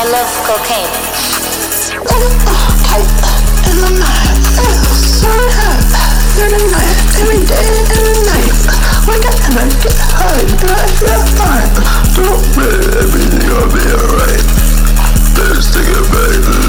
I love cocaine. In the night, so hard. In the night, every day, every night. When I get high, do I feel fine? Don't worry, everything will be alright. Let's take it back.